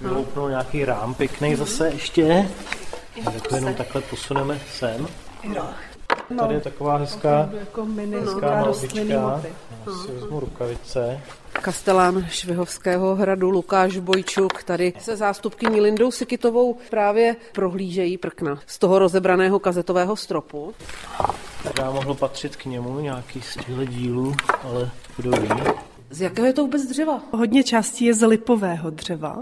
vyloupnou nějaký rám pěkný zase ještě. Tak to jenom takhle posuneme sem. No, tady je taková hezká, hezká malbička. Já si vezmu rukavice. Kastelán Švihovského hradu Lukáš Bojčuk tady se zástupkyní Lindou Sikitovou právě prohlížejí prkna z toho rozebraného kazetového stropu. Teda mohlo patřit k němu nějaký z těchto dílů, ale kdo ví. Z jakého je to vůbec dřeva? Hodně částí je z lipového dřeva.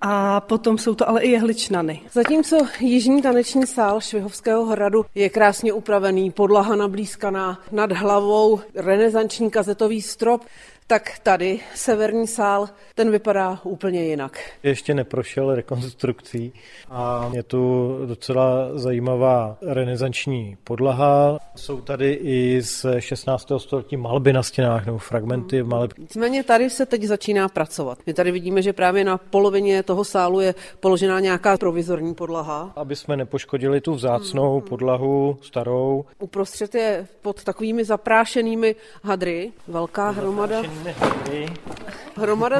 A potom jsou to ale i jehličnany. Zatímco jižní taneční sál Švihovského hradu je krásně upravený, podlaha nablízkaná, nad hlavou renesanční kazetový strop, tak tady severní sál, ten vypadá úplně jinak. Ještě neprošel rekonstrukcí a je tu docela zajímavá renesanční podlaha. Jsou tady i z 16. století malby na stěnách nebo fragmenty maleb. Nicméně tady se teď začíná pracovat. My tady vidíme, že právě na polovině toho sálu je položená nějaká provizorní podlaha. Aby jsme nepoškodili tu vzácnou podlahu starou. Uprostřed je pod takovými zaprášenými hadry velká hromada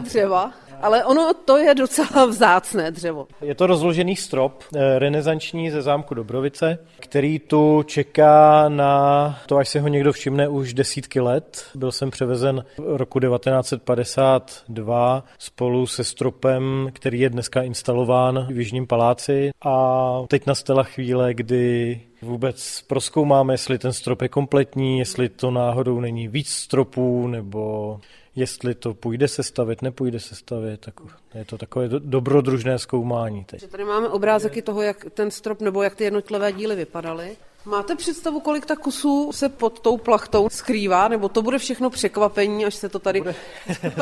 dřeva, ale ono to je docela vzácné dřevo. Je to rozložený strop renesanční ze zámku Dobrovice, který tu čeká na to, až se ho někdo všimne, už desítky let. Byl jsem převezen roku 1952 spolu se stropem, který je dneska instalován v Jižním paláci, a teď nastala chvíle, kdy vůbec prozkoumáme, jestli ten strop je kompletní, jestli to náhodou není víc stropů, nebo jestli to půjde sestavit, nepůjde sestavit. Tak je to takové dobrodružné zkoumání teď. Tady máme obrázky toho, jak ten strop nebo jak ty jednotlivé díly vypadaly. Máte představu, kolik ta kusů se pod tou plachtou skrývá, nebo to bude všechno překvapení, až se to tady...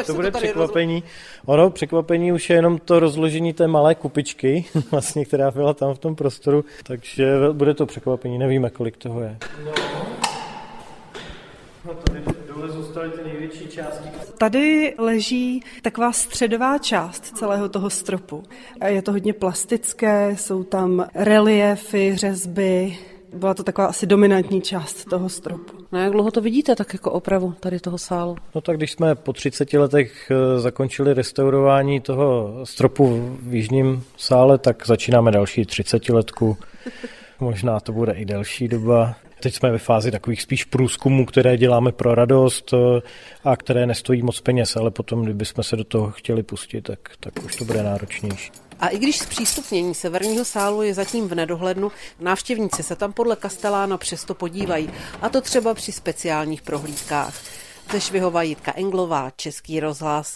To bude překvapení. Ono, překvapení už je jenom to rozložení té malé kupičky, vlastně, která byla tam v tom prostoru, takže bude to překvapení, nevíme, kolik toho je. No tady dole zůstaly ty největší části. Tady leží taková středová část celého toho stropu. Je to hodně plastické, jsou tam reliéfy, řezby... Byla to taková asi dominantní část toho stropu. No jak dlouho to vidíte, tak jako opravu tady toho sálu? No tak když jsme po 30 letech zakončili restaurování toho stropu v jižním sále, tak začínáme další 30letku. Možná to bude i delší doba. Teď jsme ve fázi takových spíš průzkumů, které děláme pro radost a které nestojí moc peněz, ale potom, kdybychom se do toho chtěli pustit, tak už to bude náročnější. A i když zpřístupnění severního sálu je zatím v nedohlednu, návštěvníci se tam podle Kastelána přesto podívají, a to třeba při speciálních prohlídkách. Ze Švihova Jitka Englová, Český rozhlas.